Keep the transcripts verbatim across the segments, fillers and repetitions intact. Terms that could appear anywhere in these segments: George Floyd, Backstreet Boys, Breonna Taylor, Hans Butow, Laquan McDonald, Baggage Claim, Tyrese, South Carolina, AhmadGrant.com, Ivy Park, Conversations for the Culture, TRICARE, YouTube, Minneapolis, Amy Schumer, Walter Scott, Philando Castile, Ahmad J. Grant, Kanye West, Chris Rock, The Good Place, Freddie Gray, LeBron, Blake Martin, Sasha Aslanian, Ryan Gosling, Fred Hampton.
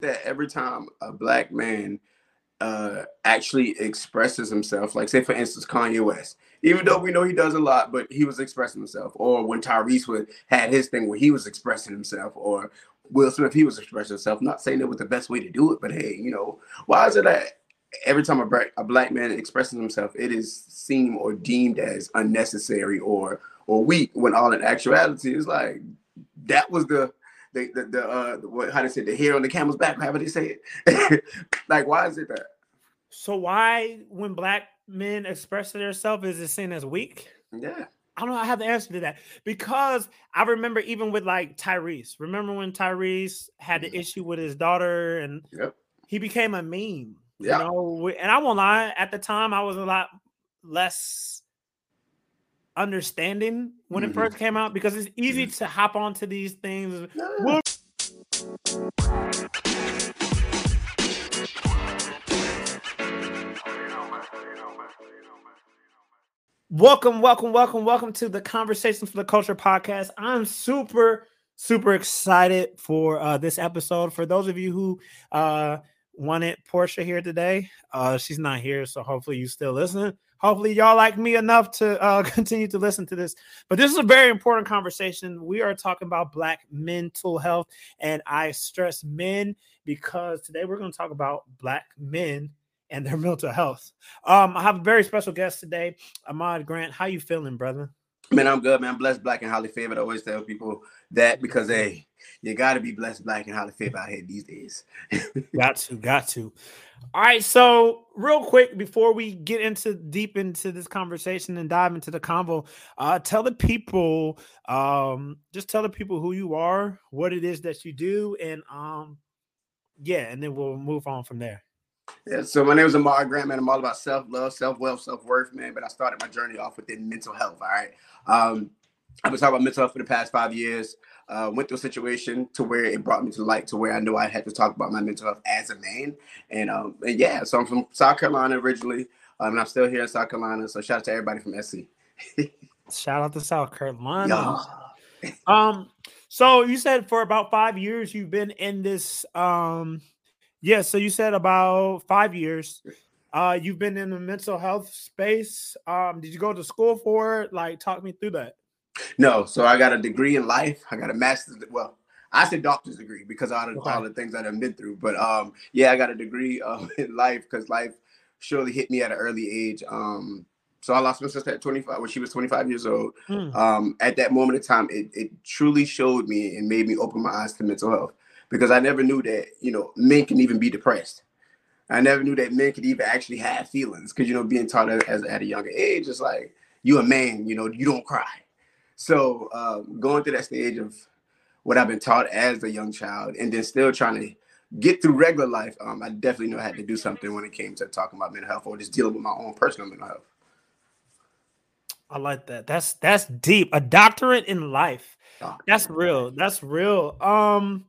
that every time a black man uh, actually expresses himself, like say for instance Kanye West, even though we know he does a lot, but he was expressing himself, or when Tyrese would, had his thing where he was expressing himself, or Will Smith, he was expressing himself, not saying it was the best way to do it, but hey, you know, why is it that every time a black, a black man expresses himself, it is seen or deemed as unnecessary or or weak, when all in actuality is like, that was the, the, the, the uh, what, how they say, the hair on the camel's back, however they say it. Like, why is it that? So why, when black men express themselves, is it seen as weak? Yeah. I don't know. I have the answer to that, because I remember even with like Tyrese, remember when Tyrese had the issue with his daughter and yep. he became a meme. Yeah. You know, and I won't lie, at the time I was a lot less understanding when mm-hmm. it first came out, because it's easy mm-hmm. to hop onto these things. No. Welcome, welcome, welcome, welcome to the Conversations for the Culture podcast. I'm super, super excited for uh, this episode. For those of you who uh, wanted Portia here today. Uh, she's not here, so hopefully you still listen. Hopefully y'all like me enough to uh, continue to listen to this. But this is a very important conversation. We are talking about Black mental health, and I stress men because today we're going to talk about Black men and their mental health. Um, I have a very special guest today, Ahmad Grant. How you feeling, brother? Man, I'm good, man. Blessed, black, and highly favored. I always tell people that because, hey, you got to be blessed, black, and highly favored out here these days. Got to, got to. All right, so real quick, before we get into deep into this conversation and dive into the convo, uh, tell the people, um, just tell the people who you are, what it is that you do, and um, yeah, and then we'll move on from there. Yeah, so my name is Ahmad Grant, man. I'm all about self-love, self-wealth, self-worth, man. But I started my journey off within mental health, all right? Um, I've been talking about mental health for the past five years. Uh, went through a situation to where it brought me to light, to where I knew I had to talk about my mental health as a man. And, um, and yeah, so I'm from South Carolina originally, um, and I'm still here in South Carolina. So shout out to everybody from S C. Shout out to South Carolina. Yeah. um, so you said for about five years you've been in this um, – Yeah, so you said about five years. Uh, you've been in the mental health space. Um, did you go to school for it? Like, talk me through that. No, so I got a degree in life. I got a master's. Well, I said doctor's degree because of all the, all the things that I've been through. But um, yeah, I got a degree um, in life because life surely hit me at an early age. Um, so I lost my sister at twenty-five when she was twenty-five years old. Mm. Um, at that moment in time, it, it truly showed me and made me open my eyes to mental health. Because I never knew that, you know, men can even be depressed. I never knew that men could even actually have feelings. Because, you know, being taught as at a younger age, it's like, you a man, you know, you don't cry. So uh, going through that stage of what I've been taught as a young child and then still trying to get through regular life, um, I definitely knew I had to do something when it came to talking about mental health or just dealing with my own personal mental health. I like that. That's that's deep. A doctorate in life. Oh, that's man. real. That's real. Um.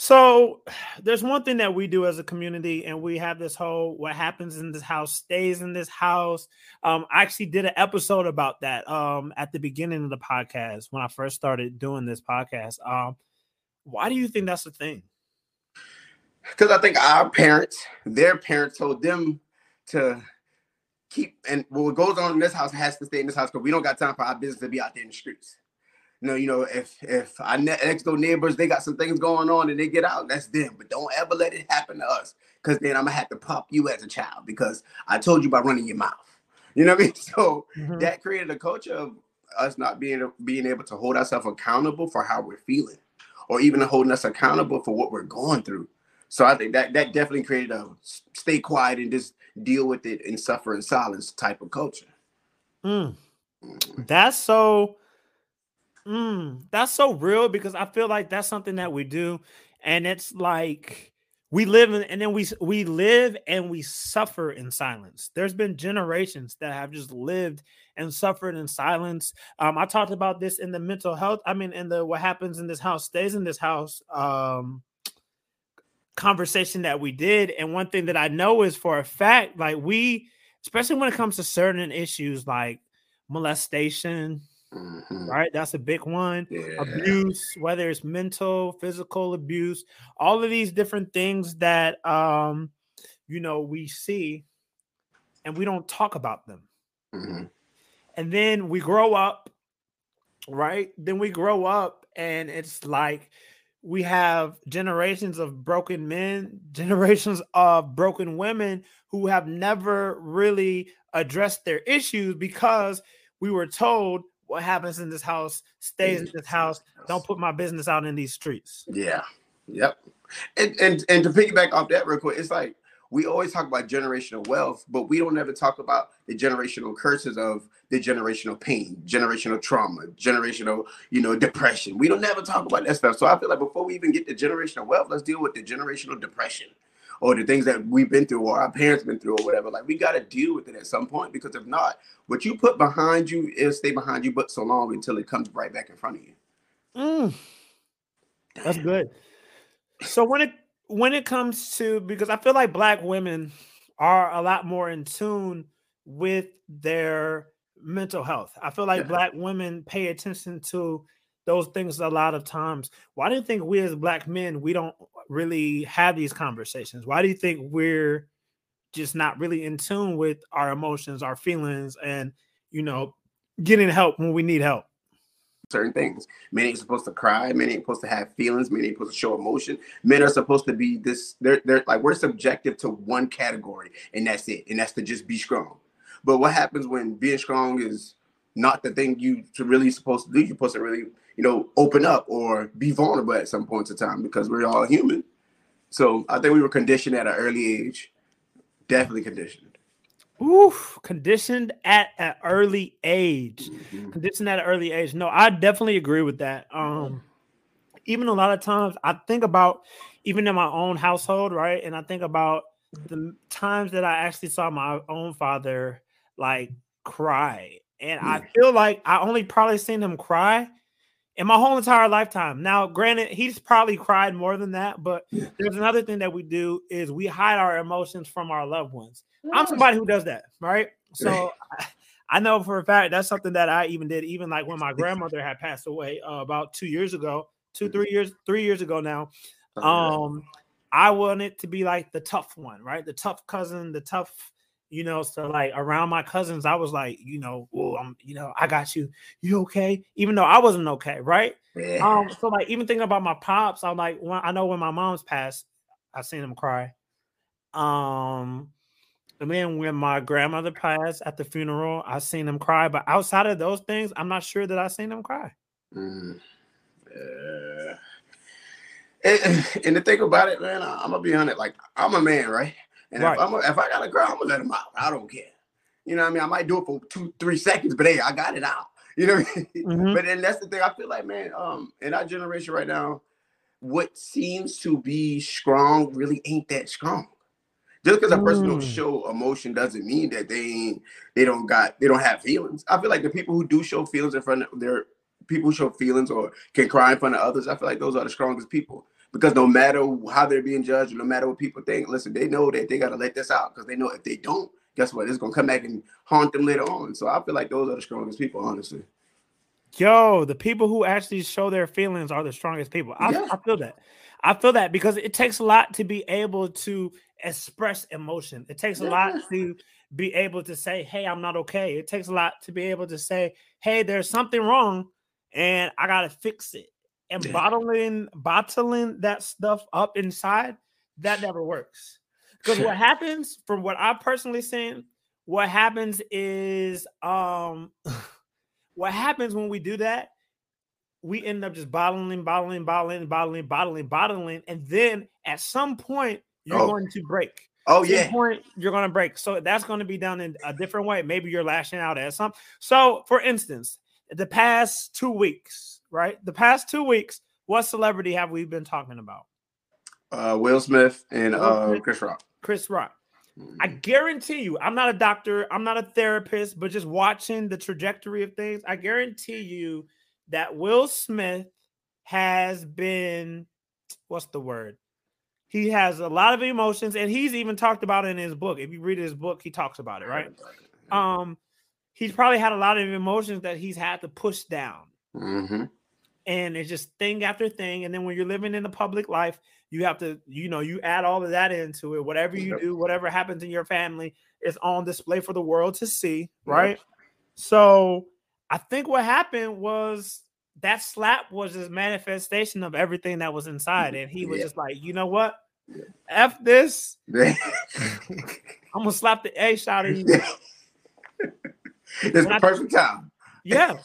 So there's one thing that we do as a community, and we have this whole what happens in this house stays in this house. Um, I actually did an episode about that um, at the beginning of the podcast when I first started doing this podcast. Um, why do you think that's a thing? Because I think our parents, their parents told them to keep, and what goes on in this house has to stay in this house because we don't got time for our business to be out there in the streets. No, you know, if if our next door neighbors, they got some things going on and they get out, that's them. But don't ever let it happen to us, because then I'm going to have to pop you as a child because I told you about running your mouth. You know what I mean? So mm-hmm. that created a culture of us not being being able to hold ourselves accountable for how we're feeling or even holding us accountable for what we're going through. So I think that, that definitely created a stay quiet and just deal with it and suffer in silence type of culture. Mm. Mm. That's so... Mm, that's so real, because I feel like that's something that we do, and it's like we live in, and then we we live and we suffer in silence. There's been generations that have just lived and suffered in silence. Um, I talked about this in the mental health. I mean, in the what happens in this house stays in this house um, conversation that we did. And one thing that I know is for a fact, like we, especially when it comes to certain issues like molestation. Mm-hmm. Right? That's a big one. Yeah. Abuse, whether it's mental, physical abuse, all of these different things that, um, you know, we see and we don't talk about them. Mm-hmm. And then we grow up, right? Then we grow up and it's like we have generations of broken men, generations of broken women who have never really addressed their issues because we were told what happens in this house stays in this house. Don't put my business out in these streets. Yeah. Yep. And and and to piggyback off that real quick, it's like we always talk about generational wealth, but we don't ever talk about the generational curses of the generational pain, generational trauma, generational, you know, depression. We don't ever talk about that stuff. So I feel like before we even get to generational wealth, let's deal with the generational depression or the things that we've been through or our parents been through or whatever. Like, we got to deal with it at some point, because if not, what you put behind you, it'll stay behind you but so long until it comes right back in front of you. Mm. That's good. So when it, When it comes to, because I feel like Black women are a lot more in tune with their mental health. I feel like yeah. Black women pay attention to those things a lot of times. Why do you think we as Black men, we don't really have these conversations? Why do you think we're just not really in tune with our emotions, our feelings, and, you know, getting help when we need help? Certain things. Men ain't supposed to cry. Men ain't supposed to have feelings. Men ain't supposed to show emotion. Men are supposed to be this, they're, they're like, we're subjective to one category and that's it. And that's to just be strong. But what happens when being strong is not the thing you to really supposed to do? You're supposed to really, you know, open up or be vulnerable at some points in time, because we're all human. So I think we were conditioned at an early age. Definitely conditioned. Oof, conditioned at an early age. Mm-hmm. Conditioned at an early age. No, I definitely agree with that. Um, even a lot of times I think about, even in my own household, right? And I think about the times that I actually saw my own father like cry. And mm-hmm. I feel like I only probably seen him cry in my whole entire lifetime. Now, granted, he's probably cried more than that, but yeah. there's another thing that we do is we hide our emotions from our loved ones. I'm somebody who does that, right? So I know for a fact that's something that I even did, even like when my grandmother had passed away uh, about two years ago, two, three years, three years ago now. Um, I wanted to be like the tough one, right? The tough cousin, the tough, you know, so like around my cousins, I was like, you know, oh, I'm, you know, I got you. You okay? Even though I wasn't okay, right? Yeah. Um, so like even thinking about my pops, I'm like, when, I know when my mom's passed, I seen him cry. Um, And then when my grandmother passed at the funeral, I seen him cry. But outside of those things, I'm not sure that I seen him cry. Mm. Uh, and, and to think about it, man, I'm going to be honest. Like, I'm a man, right? And right. If, I'm a, if I got a girl, I'm going to let him out. I don't care. You know what I mean? I might do it for two, three seconds, but hey, I got it out. You know what I mean? Mm-hmm. But then that's the thing. I feel like, man, um, in our generation right now, what seems to be strong really ain't that strong. Just because a person don't show emotion doesn't mean that they ain't, they don't got, they don't have feelings. I feel like the people who do show feelings in front of their people who show feelings or can cry in front of others, I feel like those are the strongest people, because no matter how they're being judged, no matter what people think, listen, they know that they got to let this out, because they know if they don't, guess what? It's going to come back and haunt them later on. So I feel like those are the strongest people, honestly. Yo, the people who actually show their feelings are the strongest people. I, yeah. I feel that. I feel that because it takes a lot to be able to express emotion. It takes a lot to be able to say, hey, I'm not okay. It takes a lot to be able to say, hey, there's something wrong and I got to fix it. And yeah. bottling bottling that stuff up inside, that never works. Because what happens, from what I've personally seen, what happens is, um, what happens when we do that, we end up just bottling, bottling, bottling, bottling, bottling, bottling. And then at some point, you're oh. going to break. Oh, at yeah. some point, you're going to break. So that's going to be done in a different way. Maybe you're lashing out at some. So, for instance, the past two weeks, right? The past two weeks, what celebrity have we been talking about? Uh, Will Smith and uh, Will Smith, Chris Rock. Chris Rock. I guarantee you, I'm not a doctor, I'm not a therapist, but just watching the trajectory of things, I guarantee you that Will Smith has been, what's the word? He has a lot of emotions, and he's even talked about it in his book. If you read his book, he talks about it, right? Um, he's probably had a lot of emotions that he's had to push down. Mm-hmm. And it's just thing after thing. And then when you're living in the public life, you have to, you know, you add all of that into it. Whatever you yep. do, whatever happens in your family is on display for the world to see. Right. Yep. So I think what happened was that slap was his manifestation of everything that was inside. And he was yeah. just like, you know what? Yeah. F this. I'm going to slap the ash out of you. It's the perfect time. Yeah.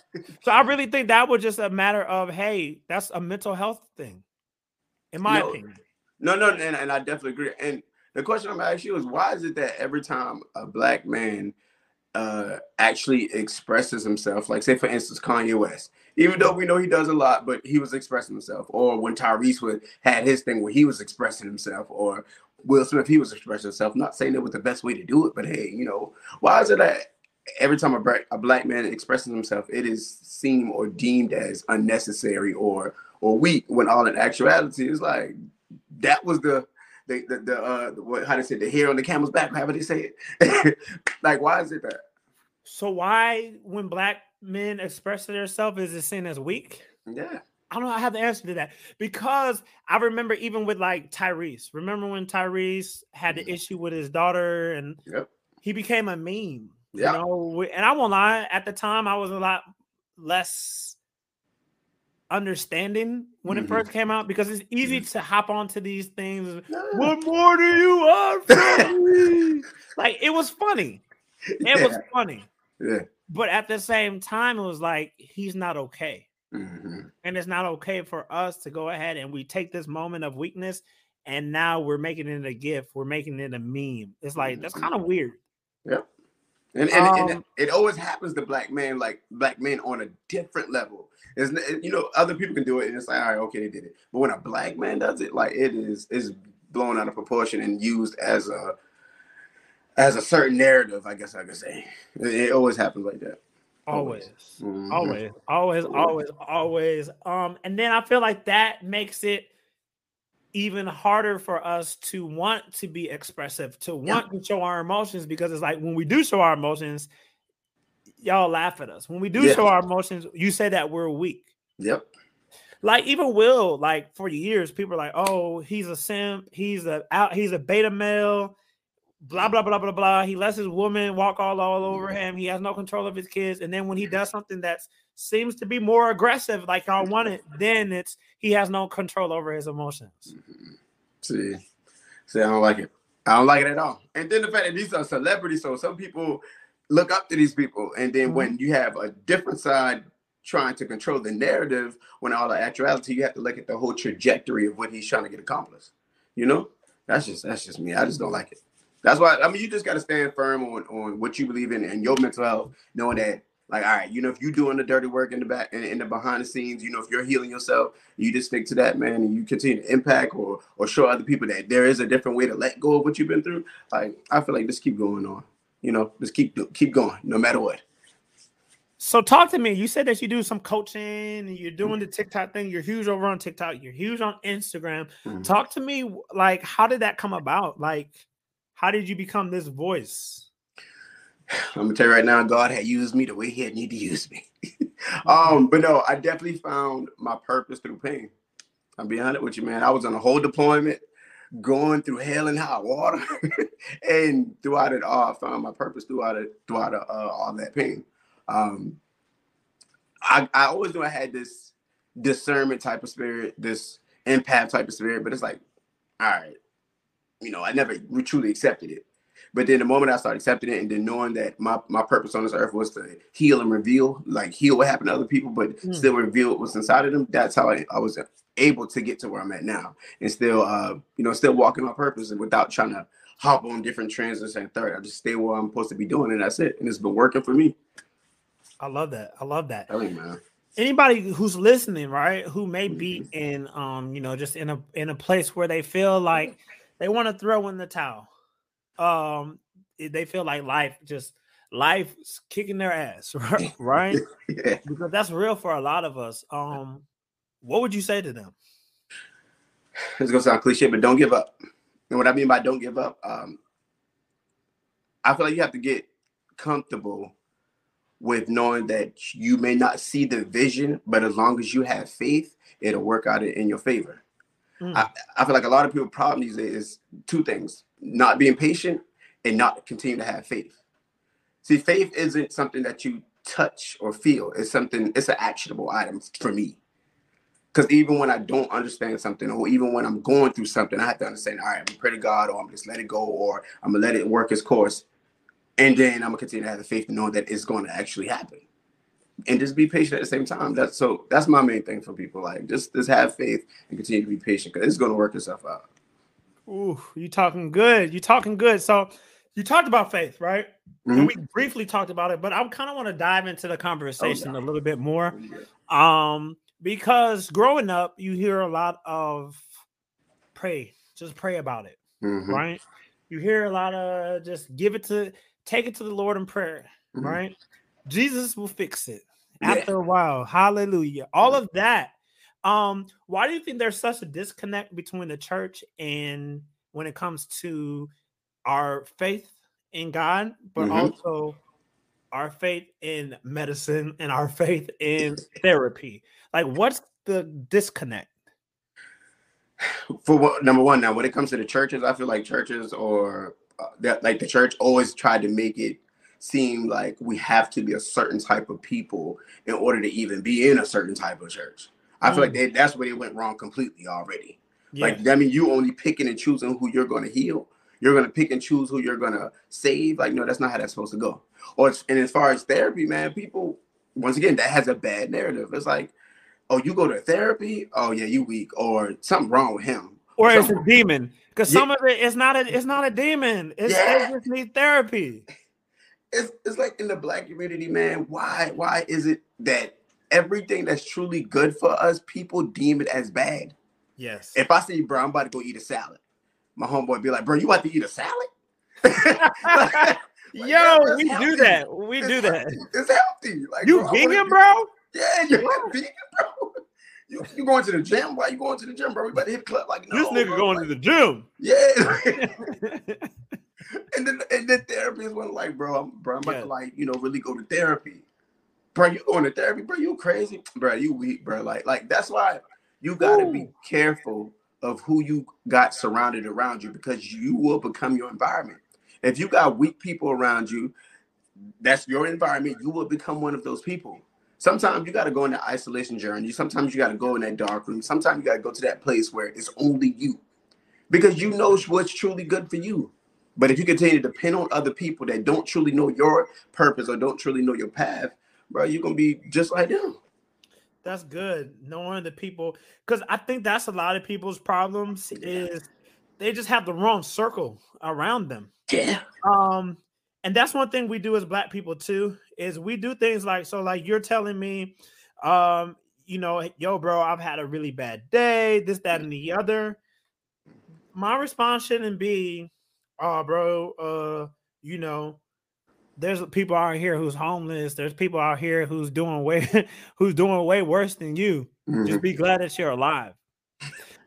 So I really think that was just a matter of, hey, that's a mental health thing, in my no, opinion. No, no, and, and I definitely agree. And the question I'm asking you is, why is it that every time a black man uh, actually expresses himself, like say, for instance, Kanye West, even though we know he does a lot, but he was expressing himself, or when Tyrese was, had his thing where he was expressing himself, or Will Smith, he was expressing himself, not saying it was the best way to do it, but hey, you know, why is it that every time a black, a black man expresses himself, it is seen or deemed as unnecessary or or weak, when all in actuality is like, that was the, the, the, the uh, what, how they say, the hair on the camel's back, however they say it. Like, why is it that? So why, when black men express themselves, is it seen as weak? Yeah. I don't know. I have the answer to that, because I remember even with like Tyrese, remember when Tyrese had the issue with his daughter and yep. he became a meme. Yeah. You know, and I won't lie, at the time I was a lot less understanding when mm-hmm. it first came out, because it's easy mm-hmm. to hop onto these things. Yeah. What more do you want from me? Like, it was funny. It yeah. was funny. Yeah. But at the same time, it was like, he's not okay. Mm-hmm. And it's not okay for us to go ahead and we take this moment of weakness and now we're making it a gift. We're making it a meme. It's like, mm-hmm. that's kind of weird. Yeah. And, and, um, and it always happens to black men, like black men on a different level. It's, you know, other people can do it and it's like, all right, okay, they did it. But when a black man does it, like it is is blown out of proportion and used as a as a certain narrative, I guess I could say. It, it always happens like that. Always. Always. Mm-hmm. always, always, always, always. Um, and then I feel like that makes it even harder for us to want to be expressive, to want yeah. to show our emotions, because it's like, when we do show our emotions, y'all laugh at us. When we do yeah. show our emotions, you say that we're weak. Yep. Like even Will, like for years, people are like, oh, he's a simp, he's a out, he's a beta male, blah, blah, blah, blah, blah. He lets his woman walk all, all over mm-hmm. him. He has no control of his kids. And then when he does something that's seems to be more aggressive, like I want it, then it's he has no control over his emotions. Mm-hmm. See, see, I don't like it. I don't like it at all. And then the fact that these are celebrities, so some people look up to these people, and then mm-hmm. when you have a different side trying to control the narrative, when all the actuality, you have to look at the whole trajectory of what he's trying to get accomplished. You know, that's just that's just me. I just don't like it. That's why, I mean, you just got to stand firm on on what you believe in and your mental health, knowing that. Like, all right, you know, if you're doing the dirty work in the back and in, in the behind the scenes, you know, if you're healing yourself, you just stick to that, man, and you continue to impact or or show other people that there is a different way to let go of what you've been through. Like, I feel like just keep going on, you know, just keep keep going no matter what. So talk to me. You said that you do some coaching and you're doing mm-hmm. the TikTok thing. You're huge over on TikTok. You're huge on Instagram. Mm-hmm. Talk to me. Like, how did that come about? Like, how did you become this voice? I'm gonna tell you right now, God had used me the way he had need to use me. um, but no, I definitely found my purpose through pain. I'll be honest with you, man. I was on a whole deployment, going through hell and hot water, and throughout it all, I found my purpose throughout it, throughout uh, all that pain. Um, I, I always knew I had this discernment type of spirit, this empath type of spirit, but it's like, all right, you know, I never truly accepted it. But then the moment I started accepting it and then knowing that my, my purpose on this earth was to heal and reveal, like heal what happened to other people, but mm. still reveal what's inside of them. That's how I, I was able to get to where I'm at now and still, uh, you know, still walking my purpose and without trying to hop on different trends and saying, third, I just stay where I'm supposed to be doing. And that's it. And it's been working for me. I love that. I love that. I mean, man. Anybody who's listening, right, who may be mm-hmm. in, um, you know, just in a, in a place where they feel like they want to throw in the towel. Um, they feel like life just life's kicking their ass, right? Yeah. Because that's real for a lot of us. Um, what would you say to them? It's gonna sound cliche, but don't give up. And what I mean by don't give up, um, I feel like you have to get comfortable with knowing that you may not see the vision, but as long as you have faith, it'll work out in your favor. Mm. I, I feel like a lot of people's problem these days is two things: not being patient and not continue to have faith. See, faith isn't something that you touch or feel. It's something, it's an actionable item for me. Because even when I don't understand something, or even when I'm going through something, I have to understand, all right, I'm going to pray to God, or I'm just let it go, or I'm going to let it work its course. And then I'm going to continue to have the faith to know that it's going to actually happen. And just be patient at the same time. That's so that's my main thing for people. Like, just, just have faith and continue to be patient, because it's going to work itself out. Ooh, you talking good. You talking good. So you talked about faith, right? Mm-hmm. And we briefly talked about it, but I kind of want to dive into the conversation oh, yeah. a little bit more. Yeah. Um. Because growing up, you hear a lot of pray, just pray about it, mm-hmm. right? You hear a lot of just give it to, take it to the Lord in prayer, mm-hmm. right? Jesus will fix it after yeah. a while. Hallelujah. All of that. Um, why do you think there's such a disconnect between the church and when it comes to our faith in God, but mm-hmm. also our faith in medicine and our faith in therapy? Like, what's the disconnect? For what, number one, now when it comes to the churches, I feel like churches or uh, that like the church always tried to make it seem like we have to be a certain type of people in order to even be in a certain type of church. I mm. feel like they, that's where they went wrong completely already. Yeah. Like, I mean, you only picking and choosing who you're going to heal. You're going to pick and choose who you're going to save. Like, no, that's not how that's supposed to go. Or, and as far as therapy, man, people, once again, that has a bad narrative. It's like, oh, you go to therapy? Oh, yeah, you weak. Or something wrong with him. Or it's a demon. Because yeah. some of it is not a, it's not a demon. It's, yeah. They just need therapy. It's, it's like in the Black community, man, why, why is it that everything that's truly good for us, people deem it as bad? Yes. If I say, bro, I'm about to go eat a salad. My homeboy be like, bro, you about to eat a salad? like, like, Yo, we healthy. do that. We it's do that. Healthy. It's healthy. Like, you bro, vegan, bro? Yeah, you're like vegan, bro. You, you going to the gym? Why you going to the gym, bro? We about to hit the club. Like, no, this nigga bro. going like, to the gym. Yeah. and then and then therapy is when like, bro, I'm, bro, I'm about yeah. to like, you know, really go to therapy. Bro, you going to therapy? Bro, you crazy? Bro, you weak, bro. Like, like that's why you got to be careful of who you got surrounded around you, because you will become your environment. If you got weak people around you, that's your environment. You will become one of those people. Sometimes you got to go on that isolation journey. Sometimes you got to go in that dark room. Sometimes you got to go to that place where it's only you, because you know what's truly good for you. But if you continue to depend on other people that don't truly know your purpose or don't truly know your path, bro, you're going to be just like them. That's good. Knowing the people, because I think that's a lot of people's problems is they just have the wrong circle around them. Yeah. Um, and that's one thing we do as Black people too, is we do things like, so like you're telling me, um, you know, yo, bro, I've had a really bad day, this, that, and the other. My response shouldn't be, oh, bro, uh, you know, there's people out here who's homeless. There's people out here who's doing way, who's doing way worse than you. Mm-hmm. Just be glad that you're alive.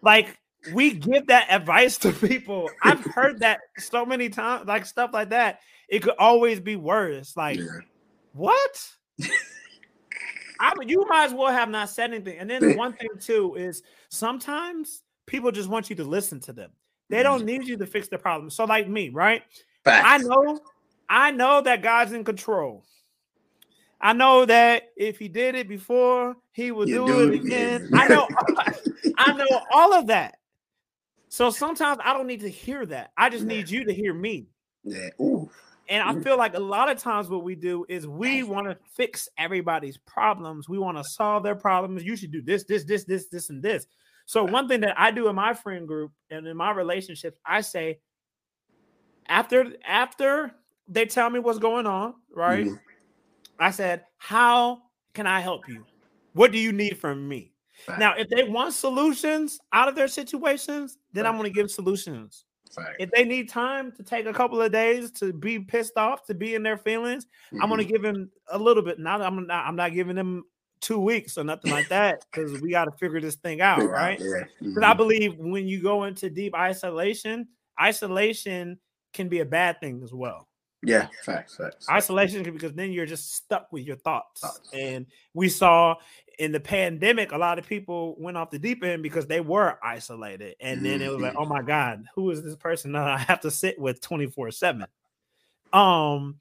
Like, we give that advice to people. I've heard that so many times, like stuff like that. It could always be worse. Like, yeah. what? I mean, you might as well have not said anything. And then one thing too is sometimes people just want you to listen to them. They don't need you to fix the problem. So like me, right? Facts. I know. I know that God's in control. I know that if he did it before, he will do, do it again. again. I know I know all of that. So sometimes I don't need to hear that. I just yeah. need you to hear me. Yeah. Ooh. And I feel like a lot of times what we do is we want to fix everybody's problems. We want to solve their problems. You should do this, this, this, this, this, and this. So one thing that I do in my friend group and in my relationships, I say, after after they tell me what's going on, right? Mm-hmm. I said, how can I help you? What do you need from me? Fact. Now, if they want solutions out of their situations, then Fact. I'm going to give solutions. Fact. If they need time to take a couple of days to be pissed off, to be in their feelings, mm-hmm. I'm going to give them a little bit. Now, I'm not, I'm not giving them two weeks or nothing like that, because we got to figure this thing out, right? Because yeah. mm-hmm. I believe when you go into deep isolation, isolation can be a bad thing as well. Yeah, facts, facts. Isolation, because then you're just stuck with your thoughts. thoughts. And we saw in the pandemic, a lot of people went off the deep end because they were isolated. And then it was like, oh my God, who is this person that I have to sit with twenty-four seven? Um,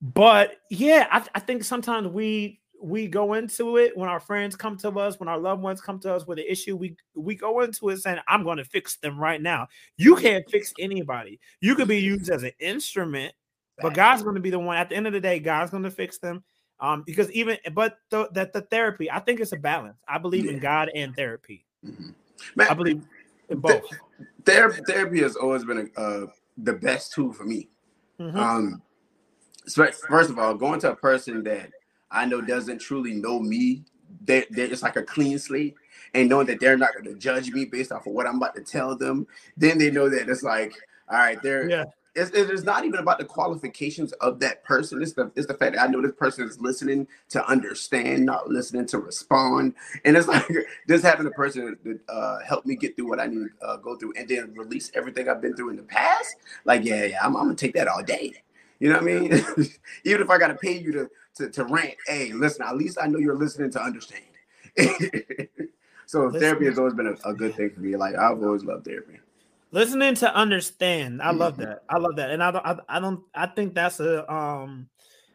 but yeah, I, I think sometimes we we go into it when our friends come to us, when our loved ones come to us with an issue, we we go into it saying, I'm going to fix them right now. You can't fix anybody. You could be used as an instrument, but God's going to be the one. At the end of the day, God's going to fix them. Um, because even, but the, the, the therapy, I think it's a balance. I believe yeah. in God and therapy. Mm-hmm. Man, I believe in both. Th- therapy, therapy has always been a, uh, the best tool for me. Mm-hmm. Um, so first of all, going to a person that I know doesn't truly know me, they're, they're just like a clean slate, and knowing that they're not going to judge me based off of what I'm about to tell them, then they know that it's like, all right, they're... Yeah. It's, it's not even about the qualifications of that person. It's the it's the fact that I know this person is listening to understand, not listening to respond. And it's like just having a person that uh, help me get through what I need to uh, go through, and then release everything I've been through in the past. Like, yeah, yeah, I'm, I'm going to take that all day. You know what I mean? Even if I got to pay you to, to, to rant, hey, listen, at least I know you're listening to understand. So listen, therapy has always been a, a good thing for me. Like, I've always loved therapy. Listening to understand. I love that. I love that. And I don't, I, I don't, I think that's a um,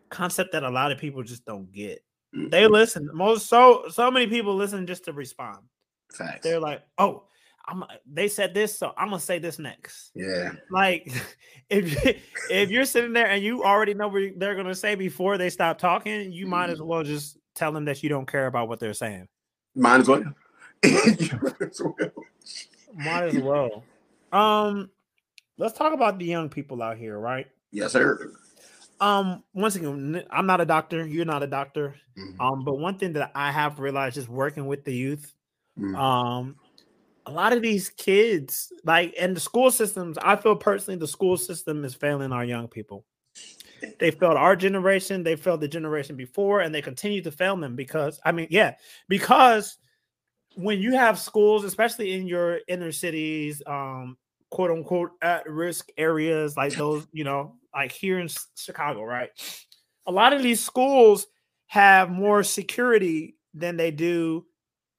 concept that a lot of people just don't get. They listen. Most, so, so many people listen just to respond. Facts. They're like, oh, I'm, they said this, so I'm going to say this next. Yeah. Like if, you, if you're sitting there and you already know what they're going to say before they stop talking, you mm-hmm. might as well just tell them that you don't care about what they're saying. Might as well. Might as well. Might as well. Um, let's talk about the young people out here, right? Yes, sir. Um, once again, I'm not a doctor. You're not a doctor. Mm-hmm. Um, but one thing that I have realized is working with the youth. Mm-hmm. Um, a lot of these kids, like, and the school systems, I feel personally the school system is failing our young people. They failed our generation. They failed the generation before, and they continue to fail them because, I mean, yeah, because when you have schools, especially in your inner cities, um, quote unquote, at risk areas like those, you know, like here in Chicago, right? A lot of these schools have more security than they do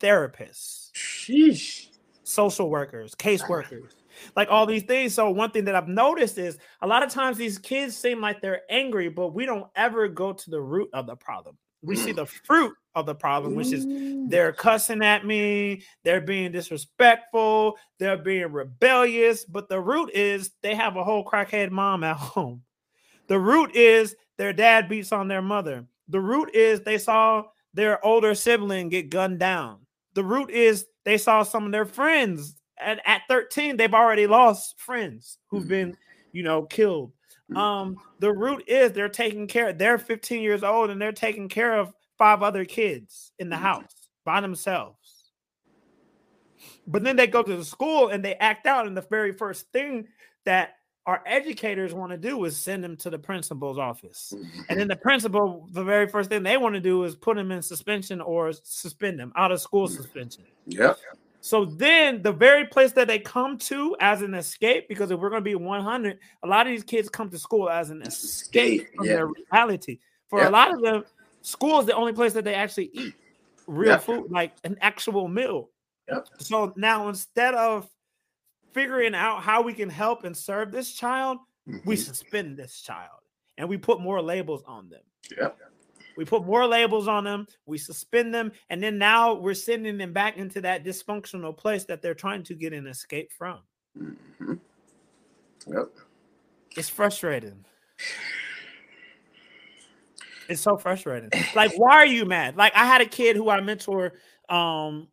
therapists, sheesh, social workers, caseworkers, like all these things. So one thing that I've noticed is a lot of times these kids seem like they're angry, but we don't ever go to the root of the problem. We see the fruit of the problem, which is they're cussing at me, they're being disrespectful, they're being rebellious. But the root is they have a whole crackhead mom at home. The root is their dad beats on their mother. The root is they saw their older sibling get gunned down. The root is they saw some of their friends. And at thirteen, they've already lost friends who've been, you know, killed. Um, the root is they're taking care, they're fifteen years old and they're taking care of five other kids in the house by themselves. But then they go to the school and they act out. And the very first thing that our educators want to do is send them to the principal's office. And then the principal, the very first thing they want to do is put them in suspension or suspend them out of school suspension. Yep. So then the very place that they come to as an escape, because if we're going to be one hundred, a lot of these kids come to school as an escape from yeah. their reality. For yeah. a lot of them, school is the only place that they actually eat real yeah. food, like an actual meal. Yeah. So now instead of figuring out how we can help and serve this child, mm-hmm. we suspend this child and we put more labels on them. Yeah. We put more labels on them, we suspend them, and then now we're sending them back into that dysfunctional place that they're trying to get an escape from. Mm-hmm. Yep. It's frustrating. It's so frustrating. Like, why are you mad? Like, I had a kid who I mentor um,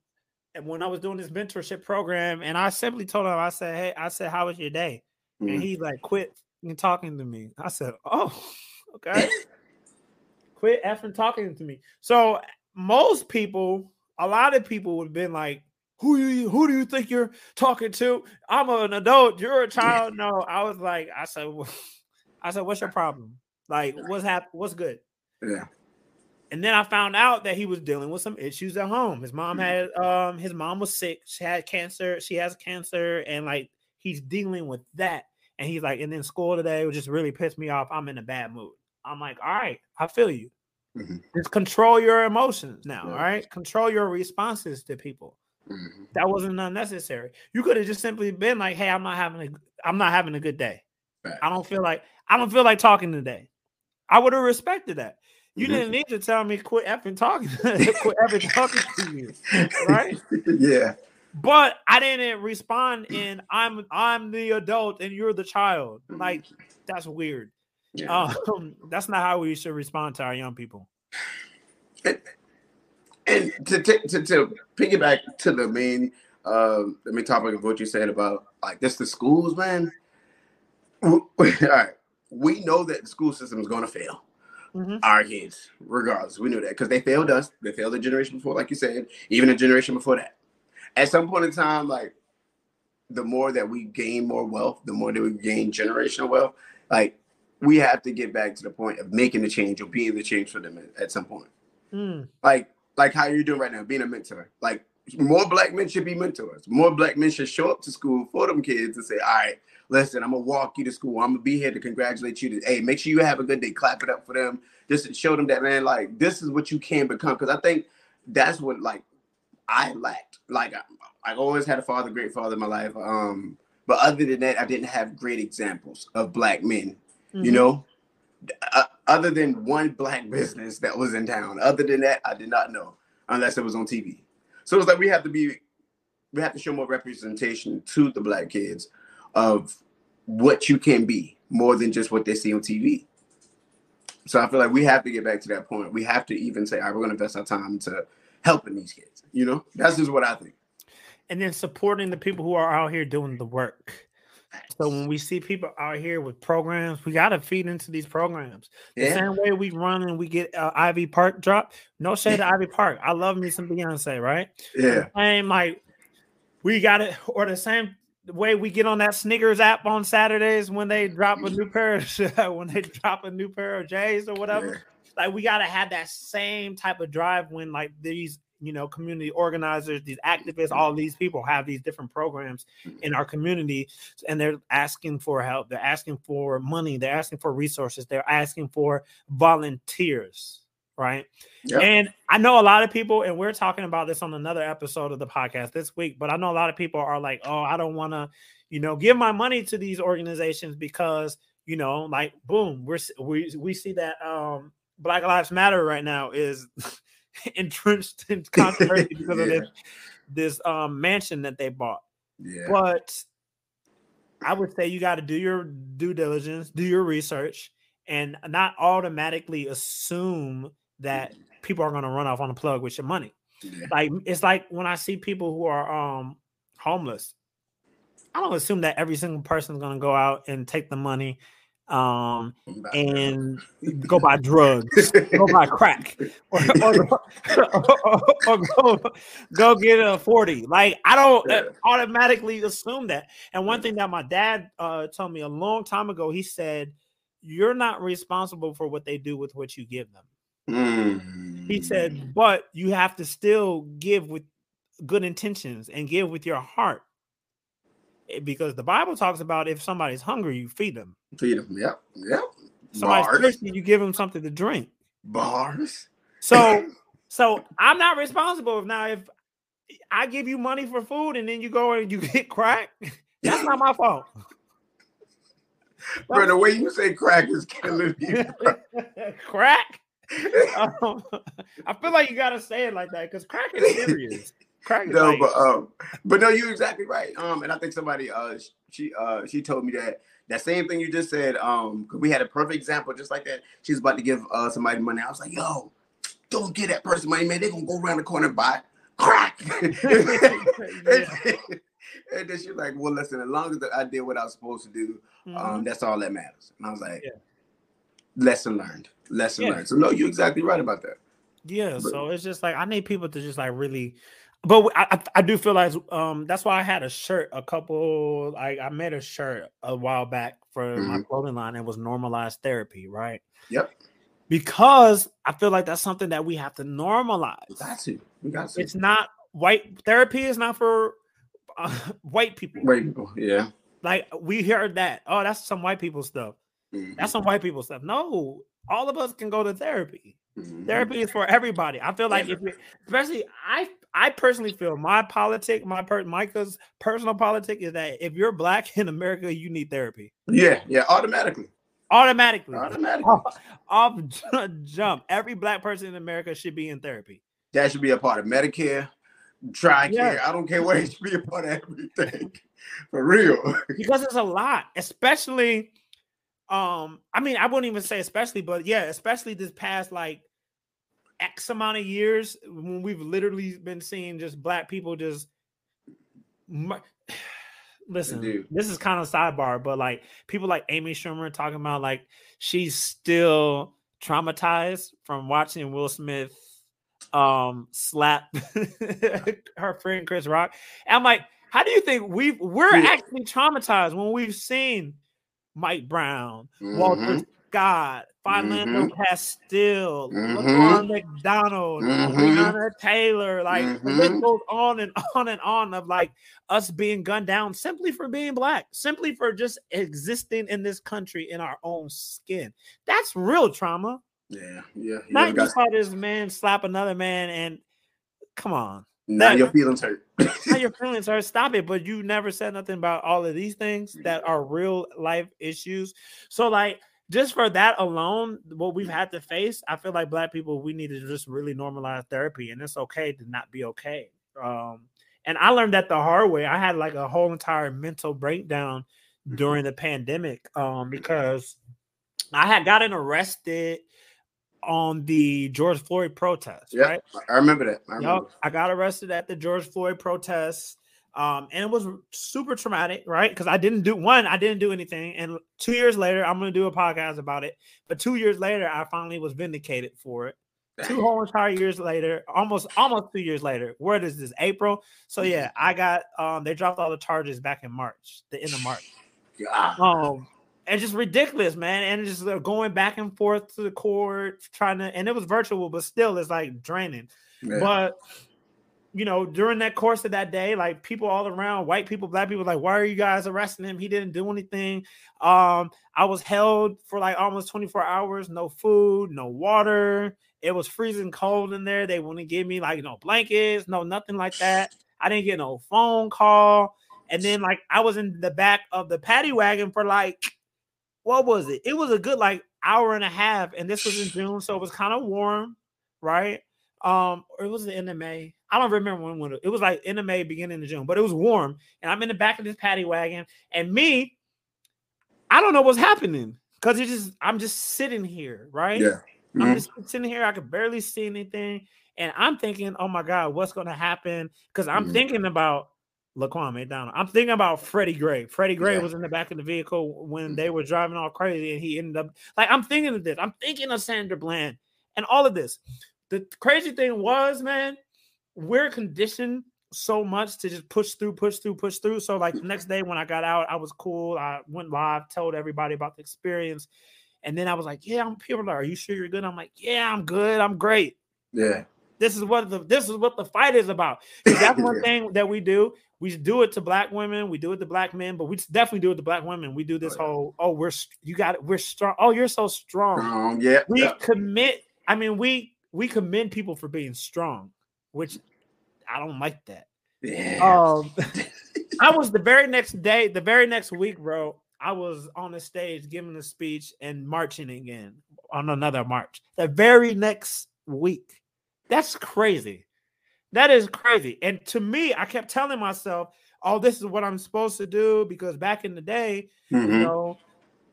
when I was doing this mentorship program, and I simply told him, I said, hey, I said, how was your day? Mm-hmm. And he, like, quit talking to me. I said, oh, okay. Quit effing talking to me. So most people, a lot of people would have been like, who do you, who do you think you're talking to? I'm an adult. You're a child. No, I was like, I said, I said, what's your problem? Like, what's hap- What's good? Yeah. And then I found out that he was dealing with some issues at home. His mom had, um, his mom was sick. She had cancer. She has cancer. And like, he's dealing with that. And he's like, and then school today was just really pissed me off. I'm in a bad mood. I'm like, all right, I feel you. Mm-hmm. Just control your emotions now, yeah. all right? Control your responses to people. Mm-hmm. That wasn't unnecessary. You could have just simply been like, hey, I'm not having a, I'm not having a good day. Right. I don't feel like, I don't feel like talking today. I would have respected that. You mm-hmm. didn't need to tell me quit effing talking, quit effing talking to you, right? Yeah. But I didn't respond in I'm I'm the adult and you're the child. Like, that's weird. Yeah. Um, that's not how we should respond to our young people. And, and to, to to piggyback to the main uh, the main topic of what you said about like this, the schools, man. All right, we know that the school system is going to fail mm-hmm. our kids, regardless. We knew that because they failed us. They failed the generation before, like you said, even the generation before that. At some point in time, like the more that we gain more wealth, the more that we gain generational wealth, like we have to get back to the point of making the change or being the change for them at, at some point. Mm. Like, like how you're doing right now, being a mentor. Like more black men should be mentors. More black men should show up to school for them kids and say, all right, listen, I'm gonna walk you to school. I'm gonna be here to congratulate you. To, hey, make sure you have a good day. Clap it up for them. Just to show them that, man, like this is what you can become. Cause I think that's what like I lacked. Like I, I always had a father, great father in my life. Um, but other than that, I didn't have great examples of black men, mm-hmm. you know, uh, other than one black business that was in town. Other than that, I did not know unless it was on T V. So it's like, we have to be, we have to show more representation to the black kids of what you can be more than just what they see on T V. So I feel like we have to get back to that point. We have to even say, all right, we're going to invest our time to helping these kids, you know, that's just what I think. And then supporting the people who are out here doing the work. So when we see people out here with programs, we got to feed into these programs. Yeah. The same way we run and we get uh, Ivy Park drop. No shade to Ivy Park. I love me some Beyonce, right? Yeah. And like we got it, or the same way we get on that Snickers app on Saturdays when they drop a new pair of when they drop a new pair of J's or whatever. Yeah. Like we gotta have that same type of drive when like these, you know, community organizers, these activists, all these people have these different programs in our community, and they're asking for help. They're asking for money. They're asking for resources. They're asking for volunteers, right? Yep. And I know a lot of people, and we're talking about this on another episode of the podcast this week, but I know a lot of people are like, oh, I don't want to, you know, give my money to these organizations because, you know, like, boom, we're, we, we see that, um, Black Lives Matter right now is entrenched in controversy because yeah. of this, this um, mansion that they bought. Yeah. But I would say you got to do your due diligence, do your research, and not automatically assume that people are going to run off on a plug with your money. Yeah. Like it's like when I see people who are um, homeless, I don't assume that every single person is going to go out and take the money Um and go buy drugs, go buy crack, or, or, or, or go, go get a forty. Like I don't yeah. automatically assume that. And one thing that my dad uh, told me a long time ago, he said, "You're not responsible for what they do with what you give them." Mm. He said, "But you have to still give with good intentions and give with your heart." Because the Bible talks about if somebody's hungry, you feed them. Feed them, yep, yep. Somebody's thirsty, you give them something to drink. Bars. So, so I'm not responsible. Now, if I give you money for food and then you go and you get crack, that's not my fault. Bro, the way you say crack is killing me. Crack? um, I feel like you got to say it like that because crack is serious. No, but um, but no, you're exactly right. Um, and I think somebody uh she uh she told me that that same thing you just said. Um, because we had a perfect example just like that. She was about to give uh somebody money. I was like, yo, don't give that person money, man. They're gonna go around the corner and buy crack. And then she's like, well, listen, as long as I did what I was supposed to do, mm-hmm. um, that's all that matters. And I was like, yeah. lesson learned, lesson yeah. learned. So no, you're exactly right about that. Yeah. But, so it's just like I need people to just like really. But I, I do feel like um, that's why I had a shirt a couple, I, I made a shirt a while back for mm-hmm. my clothing line. It was normalized therapy, right? Yep. Because I feel like that's something that we have to normalize. We got to. We got to. It's not white. Therapy is not for uh, white people. White people, yeah. Like, we heard that. Oh, that's some white people stuff. Mm-hmm. That's some white people stuff. No, all of us can go to therapy. Mm-hmm. Therapy is for everybody. I feel like, if we, especially, I I personally feel my politic, my per, Micah's personal politic is that if you're Black in America, you need therapy. Yeah, yeah, automatically. Automatically. Automatically. Off, off jump. Every Black person in America should be in therapy. That should be a part of Medicare, TRICARE. Yeah. I don't care where it should be a part of everything. For real. Because it's a lot, especially... Um, I mean, I wouldn't even say especially, but yeah, especially this past like X amount of years when we've literally been seeing just Black people just listen. Dude. This is kind of sidebar, but like people like Amy Schumer talking about like she's still traumatized from watching Will Smith um slap her friend Chris Rock. And I'm like, how do you think we've we're yeah. actually traumatized when we've seen Mike Brown, mm-hmm. Walter Scott, Philando mm-hmm. Castile, mm-hmm. LeBron McDonald, mm-hmm. Breonna Taylor, like mm-hmm. this goes on and on and on of like us being gunned down simply for being Black, simply for just existing in this country in our own skin. That's real trauma. Yeah, yeah. Not just how this man slap another man and come on. Now that, your feelings hurt. Now your feelings hurt. Stop it. But you never said nothing about all of these things that are real life issues. So like just for that alone, what we've had to face, I feel like Black people, we need to just really normalize therapy, and it's okay to not be okay. Um, and I learned that the hard way. I had like a whole entire mental breakdown during the pandemic um, because I had gotten arrested on the George Floyd protest, yep, right? I remember that. I, remember. Yep, I got arrested at the George Floyd protest, um, and it was super traumatic, right? Because I didn't do one, I didn't do anything, and two years later, I'm going to do a podcast about it. But two years later, I finally was vindicated for it. Two whole entire years later, almost almost two years later. Where is this? April. So yeah, I got. Um, they dropped all the charges back in March, the end of March. Yeah. Um, It's just ridiculous, man. And it's just going back and forth to the court, trying to, and it was virtual, but still it's like draining. Man. But, you know, during that course of that day, like people all around, white people, Black people, like, why are you guys arresting him? He didn't do anything. Um, I was held for like almost twenty-four hours, no food, no water. It was freezing cold in there. They wouldn't give me like no blankets, no nothing like that. I didn't get no phone call. And then like I was in the back of the paddy wagon for like, what was it? It was a good like hour and a half, and this was in June, so it was kind of warm, right? Um, or it was the end of May. I don't remember when, when it was like end of May, beginning of June, but it was warm. And I'm in the back of this paddy wagon, and me, I don't know what's happening because it's just I'm just sitting here, right? Yeah, mm-hmm. I'm just sitting here. I could barely see anything, and I'm thinking, oh my God, what's going to happen? Because I'm mm-hmm. thinking about Laquan McDonald. I'm thinking about Freddie Gray. Freddie Gray yeah. was in the back of the vehicle when they were driving all crazy, and he ended up like I'm thinking of this. I'm thinking of Sandra Bland and all of this. The crazy thing was, man, we're conditioned so much to just push through, push through, push through. So like the next day when I got out, I was cool. I went live, told everybody about the experience, and then I was like, "Yeah, I'm people are. Are you sure you're good?" I'm like, "Yeah, I'm good. I'm great." Yeah. This is what the this is what the fight is about. That's one thing that we do. We do it to Black women, we do it to Black men, but we definitely do it to Black women. We do this oh, yeah. whole oh, we're you got it, we're strong. Oh, you're so strong. Um, yeah, we yeah. commit. I mean, we we commend people for being strong, which I don't like that. Yeah. Um, I was the very next day, the very next week, bro. I was on the stage giving a speech and marching again on another march. The very next week. That's crazy. That is crazy. And to me, I kept telling myself, oh, this is what I'm supposed to do because back in the day, mm-hmm. you know,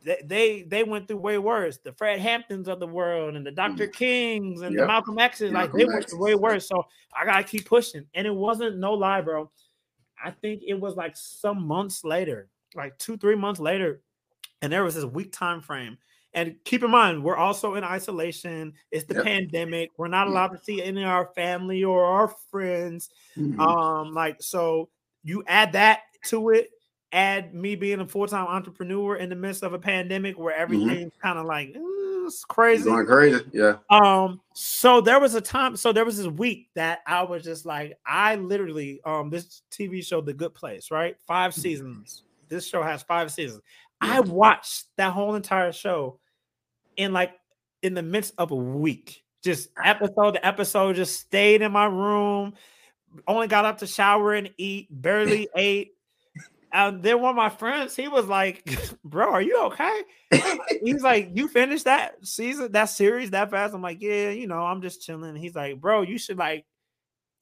they, they they went through way worse. The Fred Hamptons of the world and the Doctor Mm-hmm. Kings and yep. the Malcolm X's, Malcolm like they X. went through way worse. So I got to keep pushing. And it wasn't no lie, bro. I think it was like some months later, like two, three months later. And there was this week time frame. And keep in mind, we're also in isolation. It's the yep. pandemic. We're not allowed to see any of our family or our friends. Mm-hmm. Um, like, so you add that to it, add me being a full-time entrepreneur in the midst of a pandemic where everything's mm-hmm. kind of like, mm, it's crazy. Going crazy, yeah. Um, so there was a time, so there was this week that I was just like, I literally, um, this T V show, The Good Place, right? Five seasons. this show has five seasons. I watched that whole entire show in like in the midst of a week. Just episode to episode, just stayed in my room, only got up to shower and eat, barely ate. And then one of my friends, he was like, bro, are you okay? He's like, you finished that season, that series that fast? I'm like, yeah, you know, I'm just chilling. He's like, bro, you should like,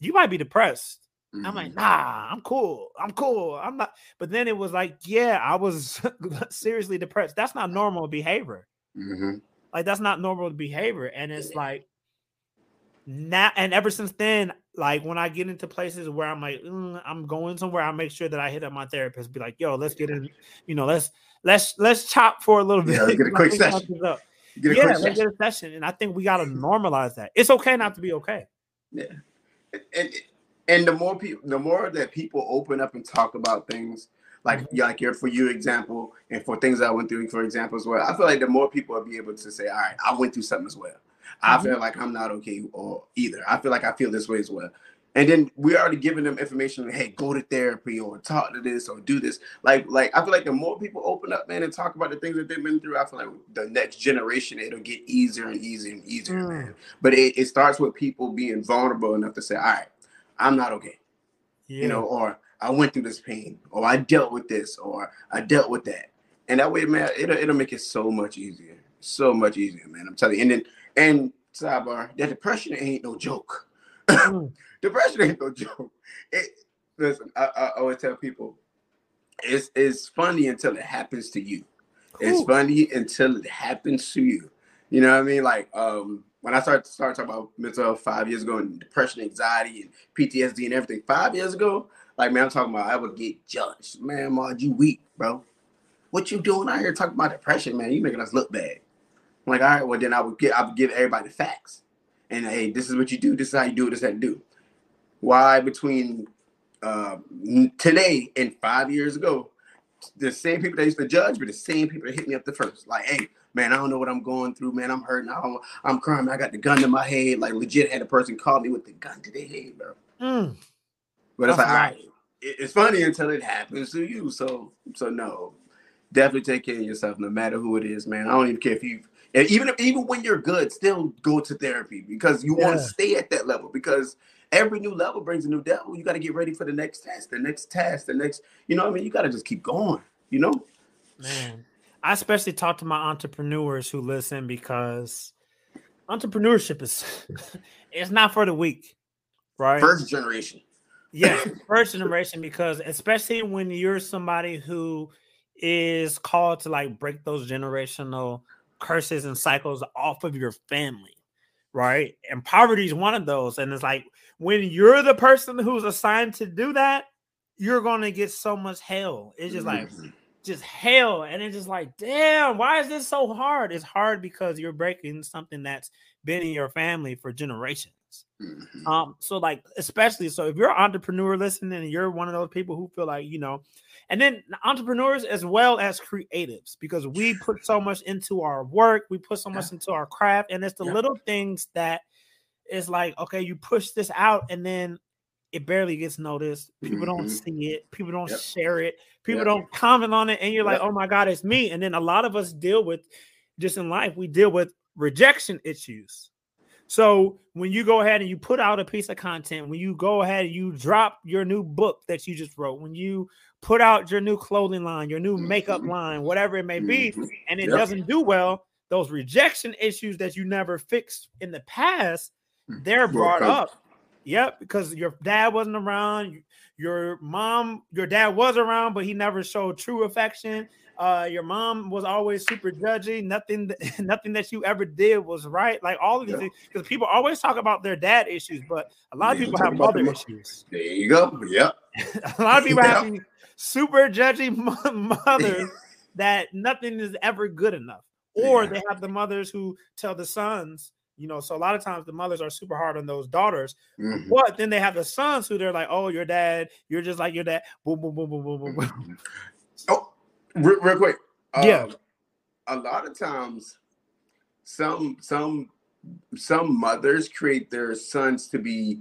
you might be depressed. Mm-hmm. I'm like, nah, I'm cool. I'm cool. I'm not. But then it was like, yeah, I was seriously depressed. That's not normal behavior. Mm-hmm. Like, that's not normal behavior. And it's like, now, and ever since then, like when I get into places where I'm like, mm, I'm going somewhere, I make sure that I hit up my therapist, be like, yo, let's get in, you know, let's let's let's chop for a little bit. Yeah, let's get a quick session. Get a yeah, quick let's session. get a session. And I think we gotta normalize that. It's okay not to be okay. Yeah. And and the more people the more that people open up and talk about things, like mm-hmm. like your for you example, and for things I went through, for example, as well. I feel like the more people will be able to say, all right, I went through something as well. I mm-hmm. feel like I'm not okay or either. I feel like I feel this way as well. And then we're already giving them information. Hey, go to therapy or talk to this or do this. Like, like I feel like the more people open up, man, and talk about the things that they've been through, I feel like the next generation, it'll get easier and easier and easier, mm. man. But it, it starts with people being vulnerable enough to say, all right, I'm not okay. Yeah. You know, or I went through this pain, or I dealt with this, or I dealt with that. And that way, man, it'll, it'll make it so much easier. So much easier, man. I'm telling you. And then, and sidebar, that depression ain't no joke. Mm. Depression ain't no joke. It, listen, I, I always tell people, it's, it's funny until it happens to you. Cool. It's funny until it happens to you. You know what I mean? Like um, when I started, started talking about mental health five years ago and depression, anxiety, and P T S D and everything five years ago, like, man, I'm talking about I would get judged. Man, Maude, you weak, bro. What you doing out here talking about depression, man? You making us look bad. I'm like, all right, well, then I would get, I would give everybody the facts. And, hey, this is what you do. This is how you do it. This is how you do it. Why between uh, today and five years ago, the same people that used to judge me, the same people that hit me up the first. Like, hey, man, I don't know what I'm going through, man. I'm hurting. I don't, I'm crying. I got the gun to my head. Like, legit had a person call me with the gun to their head, bro. Mm. But it's That's like, all right, it's funny until it happens to you. So, so no, definitely take care of yourself no matter who it is, man. I don't even care if you... And even if, even when you're good, still go to therapy because you yeah. want to stay at that level, because every new level brings a new devil. You got to get ready for the next test, the next test, the next, you know what I mean? You got to just keep going, you know? Man, I especially talk to my entrepreneurs who listen, because entrepreneurship is, it's not for the weak, right? First generation. Yeah, first generation, because especially when you're somebody who is called to like break those generational curses and cycles off of your family, right? And poverty is one of those. And it's like, when you're the person who's assigned to do that, you're going to get so much hell. It's just like, mm-hmm. just hell. And it's just like, damn, why is this so hard? It's hard because you're breaking something that's been in your family for generations. Mm-hmm. Um, so like, especially, so if you're an entrepreneur listening and you're one of those people who feel like, you know, and then entrepreneurs as well as creatives, because we put so much into our work, we put so much yeah. into our craft, and it's the yeah. little things that is like, okay, you push this out and then it barely gets noticed. People mm-hmm. don't see it. People don't yep. share it. People yep. don't comment on it. And you're yep. like, oh my God, it's me. And then a lot of us deal with, just in life, we deal with rejection issues. So when you go ahead and you put out a piece of content, when you go ahead and you drop your new book that you just wrote, when you put out your new clothing line, your new makeup mm-hmm. line, whatever it may be, and it yep. doesn't do well, those rejection issues that you never fixed in the past, they're brought well, up. Yep, because your dad wasn't around, your mom, your dad was around, but he never showed true affection. Uh, your mom was always super judgy. Nothing, th- nothing that you ever did was right. Like all of these yeah. things, because people always talk about their dad issues, but a lot yeah, of people have mother issues. There you go. Yep. A lot of people yeah. have super judgy mo- mothers that nothing is ever good enough, or yeah. they have the mothers who tell the sons, you know. So a lot of times the mothers are super hard on those daughters, mm-hmm. but then they have the sons who they're like, "Oh, your dad, you're just like your dad." Boom, boom, boom, boom, boom, boom, boom. Oh. Real, real quick, um, yeah. A lot of times, some some some mothers create their sons to be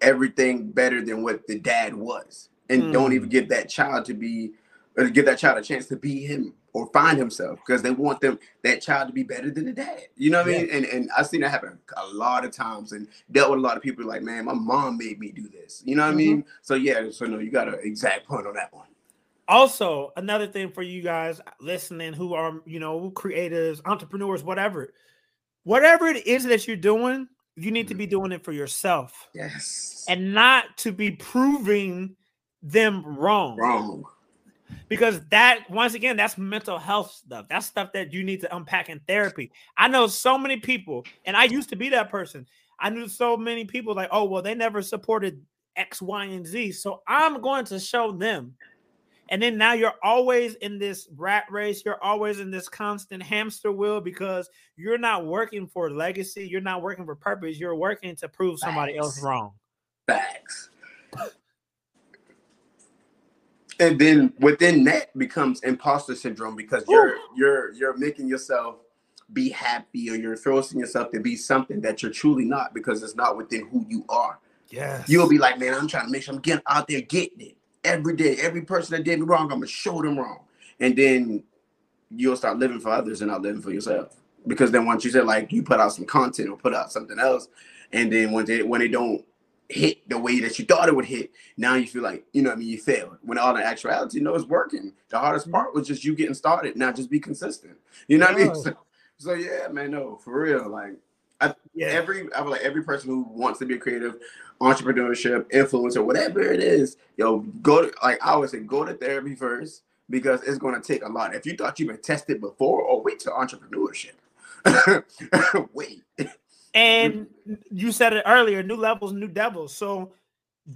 everything better than what the dad was, and mm. don't even give that child to be or to give that child a chance to be him or find himself, because they want them, that child, to be better than the dad. You know what yeah. I mean? And and I've seen that happen a lot of times and dealt with a lot of people like, man, my mom made me do this. You know what mm-hmm. I mean? So yeah, so no, you got an exact point on that one. Also, another thing for you guys listening who are, you know, creators, entrepreneurs, whatever, whatever it is that you're doing, you need mm-hmm. to be doing it for yourself. Yes. And not to be proving them wrong. Wrong. Because that, once again, that's mental health stuff. That's stuff that you need to unpack in therapy. I know so many people, and I used to be that person. I knew so many people like, oh, well, they never supported X, Y, and Z, so I'm going to show them. And then now you're always in this rat race. You're always in this constant hamster wheel because you're not working for legacy. You're not working for purpose. You're working to prove Facts. Somebody else wrong. Facts. And then within that becomes imposter syndrome, because you're Ooh. you're you're making yourself be happy, or you're forcing yourself to be something that you're truly not, because it's not within who you are. Yes. You'll be like, man, I'm trying to make sure I'm getting out there getting it every day. Every person that did me wrong, I'm gonna show them wrong. And then you'll start living for others and not living for yourself. Because then once you said, like, you put out some content or put out something else, and then when they when they don't hit the way that you thought it would hit, now you feel like, you know what I mean, you failed. When all the actuality, you know, it's working. The hardest part was just you getting started. Now just be consistent. You know what no. I mean? So, so yeah, man, no, for real. Like I, yeah. every, I feel like every person who wants to be a creative, entrepreneurship, influencer, whatever it is, yo, go to, like I always say, go to therapy first, because it's going to take a lot. If you thought you've been tested before, or wait till entrepreneurship. Wait. And you said it earlier, new levels, new devils. So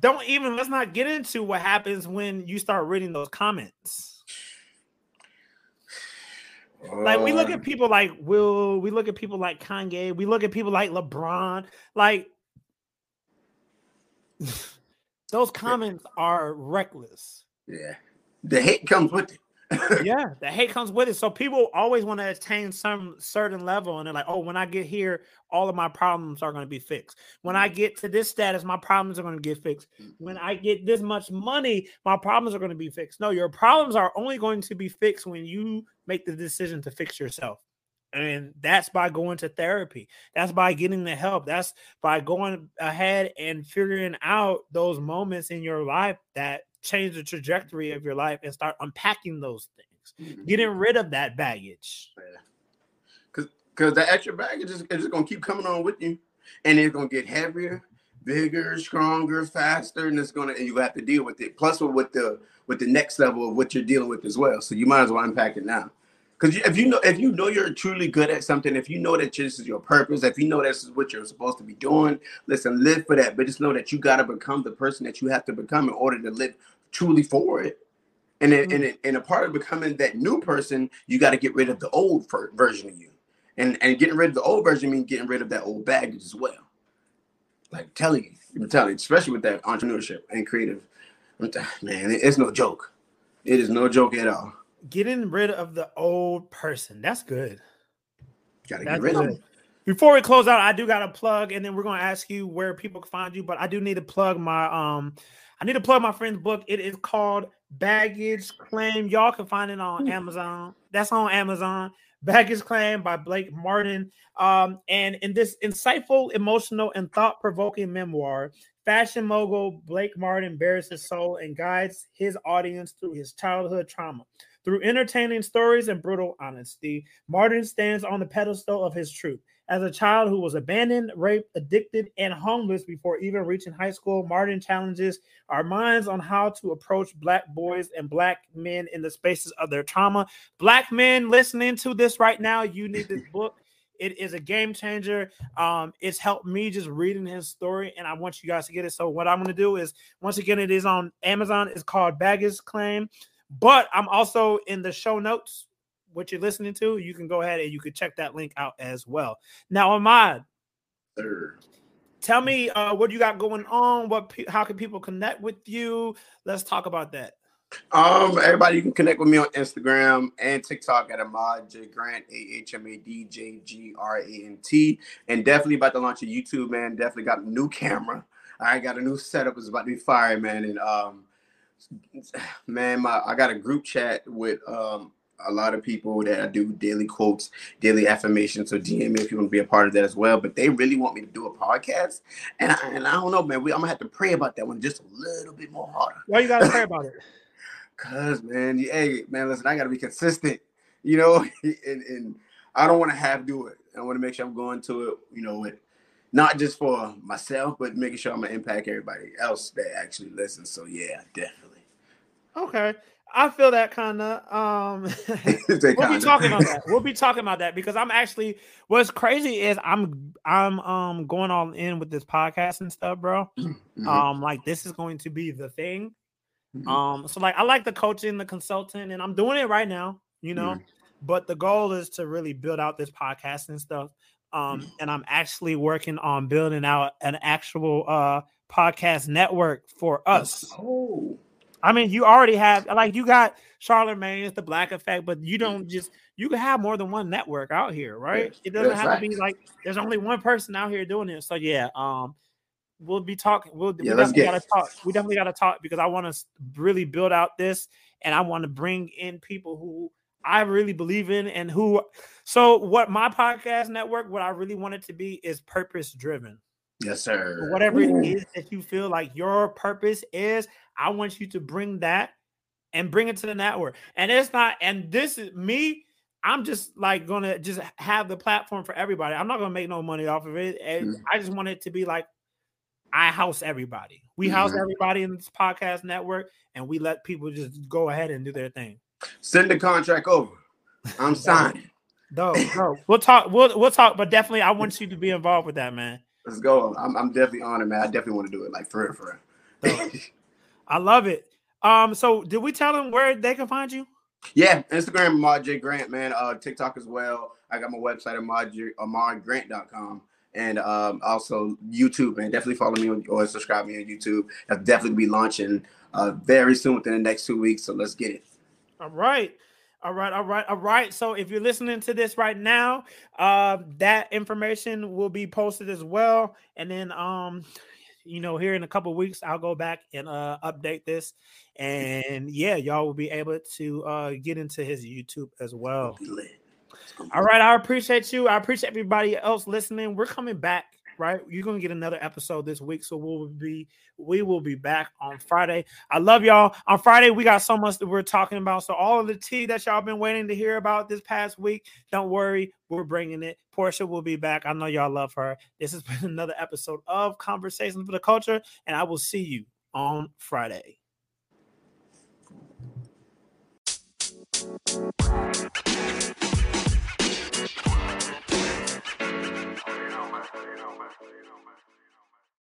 don't even, let's not get into what happens when you start reading those comments. Um, like we look at people like Will, we look at people like Kanye, we look at people like LeBron. Like those comments are reckless. Yeah. The hate comes with it. Yeah, the hate comes with it. So people always want to attain some certain level, and they're like, oh, when I get here, all of my problems are going to be fixed. When I get to this status, my problems are going to get fixed. When I get this much money, my problems are going to be fixed. No, your problems are only going to be fixed when you make the decision to fix yourself. And that's by going to therapy. That's by getting the help. That's by going ahead and figuring out those moments in your life that change the trajectory of your life, and start unpacking those things, mm-hmm. getting rid of that baggage. Because yeah. that extra baggage is, is just going to keep coming on with you, and it's going to get heavier, bigger, stronger, faster, and it's going to, and you have to deal with it. Plus, with the with the next level of what you're dealing with as well. So you might as well unpack it now. Because if you know, if you know you're truly good at something, if you know that this is your purpose, if you know this is what you're supposed to be doing, listen, live for that. But just know that you got to become the person that you have to become in order to live truly for it. And mm-hmm. it, and it, and a part of becoming that new person, you got to get rid of the old version of you. And and getting rid of the old version means getting rid of that old baggage as well. Like telling you, I'm telling you, especially with that entrepreneurship and creative, man, it's no joke. It is no joke at all. Getting rid of the old person. That's good. Gotta That's get rid good. Of it. Before we close out, I do got to plug, and then we're going to ask you where people can find you, but I do need to plug my, um, I need to plug my friend's book. It is called Baggage Claim. Y'all can find it on Amazon. That's on Amazon. Baggage Claim by Blake Martin. Um, and in this insightful, emotional, and thought-provoking memoir, fashion mogul Blake Martin bears his soul and guides his audience through his childhood trauma. Through entertaining stories and brutal honesty, Martin stands on the pedestal of his truth. As a child who was abandoned, raped, addicted, and homeless before even reaching high school, Martin challenges our minds on how to approach Black boys and Black men in the spaces of their trauma. Black men listening to this right now, you need this book. It is a game changer. Um, it's helped me just reading his story, and I want you guys to get it. So what I'm going to do is, once again, it is on Amazon. It's called Baggage Claim. But I'm also in the show notes, what you're listening to. You can go ahead and you can check that link out as well. Now, Ahmad, sure. tell me uh, what you got going on. What, pe- how can people connect with you? Let's talk about that. Um, everybody, you can connect with me on Instagram and TikTok at Ahmad J. Grant, A H M A D J G R A N T. And definitely about to launch a YouTube, man. Definitely got a new camera. I got a new setup. It's about to be fire, man. And um, man, my I got a group chat with um a lot of people that I do daily quotes, daily affirmations. So D M me if you want to be a part of that as well. But they really want me to do a podcast, and I, and I don't know, man. We I'm gonna have to pray about that one just a little bit more harder. Why you gotta pray about it? Cause man, hey man, listen, I gotta be consistent, you know, and and I don't want to have to do it. I want to make sure I'm going to it, you know, with not just for myself, but making sure I'm gonna impact everybody else that actually listens. So yeah, definitely. Okay. I feel that kind of. Um, we'll kinda. be talking about that. We'll be talking about that because I'm actually. What's crazy is I'm I'm um going all in with this podcast and stuff, bro. Mm-hmm. Um, like this is going to be the thing. Mm-hmm. Um, so like I like the coaching, the consulting, and I'm doing it right now, you know. Mm-hmm. But the goal is to really build out this podcast and stuff. Um, mm-hmm. And I'm actually working on building out an actual uh podcast network for us. Oh. I mean, you already have, like, you got Charlamagne's, The Black Effect, but you don't just, you can have more than one network out here, right? Yes, it doesn't yes, have right. to be like, there's only one person out here doing it. So, yeah, um, we'll be talking. We'll, yeah, we definitely got to talk. We definitely got to talk because I want to really build out this, and I want to bring in people who I really believe in and who, so what my podcast network, what I really want it to be is purpose-driven. Yes, sir. Whatever Ooh. It is that you feel like your purpose is, I want you to bring that and bring it to the network. And it's not, and this is me, I'm just like going to just have the platform for everybody. I'm not going to make no money off of it. And mm-hmm. I just want it to be like, I house everybody. We house mm-hmm. everybody in this podcast network, and we let people just go ahead and do their thing. Send the contract over. I'm signing. No, no. We'll talk. We'll, we'll talk, but definitely I want you to be involved with that, man. Let's go. I'm, I'm definitely honored, man. I definitely want to do it like for real, for real. I love it. Um, so did we tell them where they can find you? Yeah, Instagram, Ahmad J. Grant, man. Uh, TikTok as well. I got my website, Ahmad Grant dot com. And um, also YouTube, man. Definitely follow me on, or subscribe me on YouTube. I'll definitely be launching uh, very soon within the next two weeks. So let's get it. All right. All right, all right, all right. So if you're listening to this right now, uh, that information will be posted as well. And then, um, you know, here in a couple of weeks, I'll go back and uh, update this. And, yeah, y'all will be able to uh, get into his YouTube as well. All right, I appreciate you. I appreciate everybody else listening. We're coming back, right? You're going to get another episode this week. So we'll be, we will be back on Friday. I love y'all. On Friday, we got so much that we're talking about. So all of the tea that y'all been waiting to hear about this past week, don't worry. We're bringing it. Portia will be back. I know y'all love her. This has been another episode of Conversations for the Culture, and I will see you on Friday. You know, man. You know, man.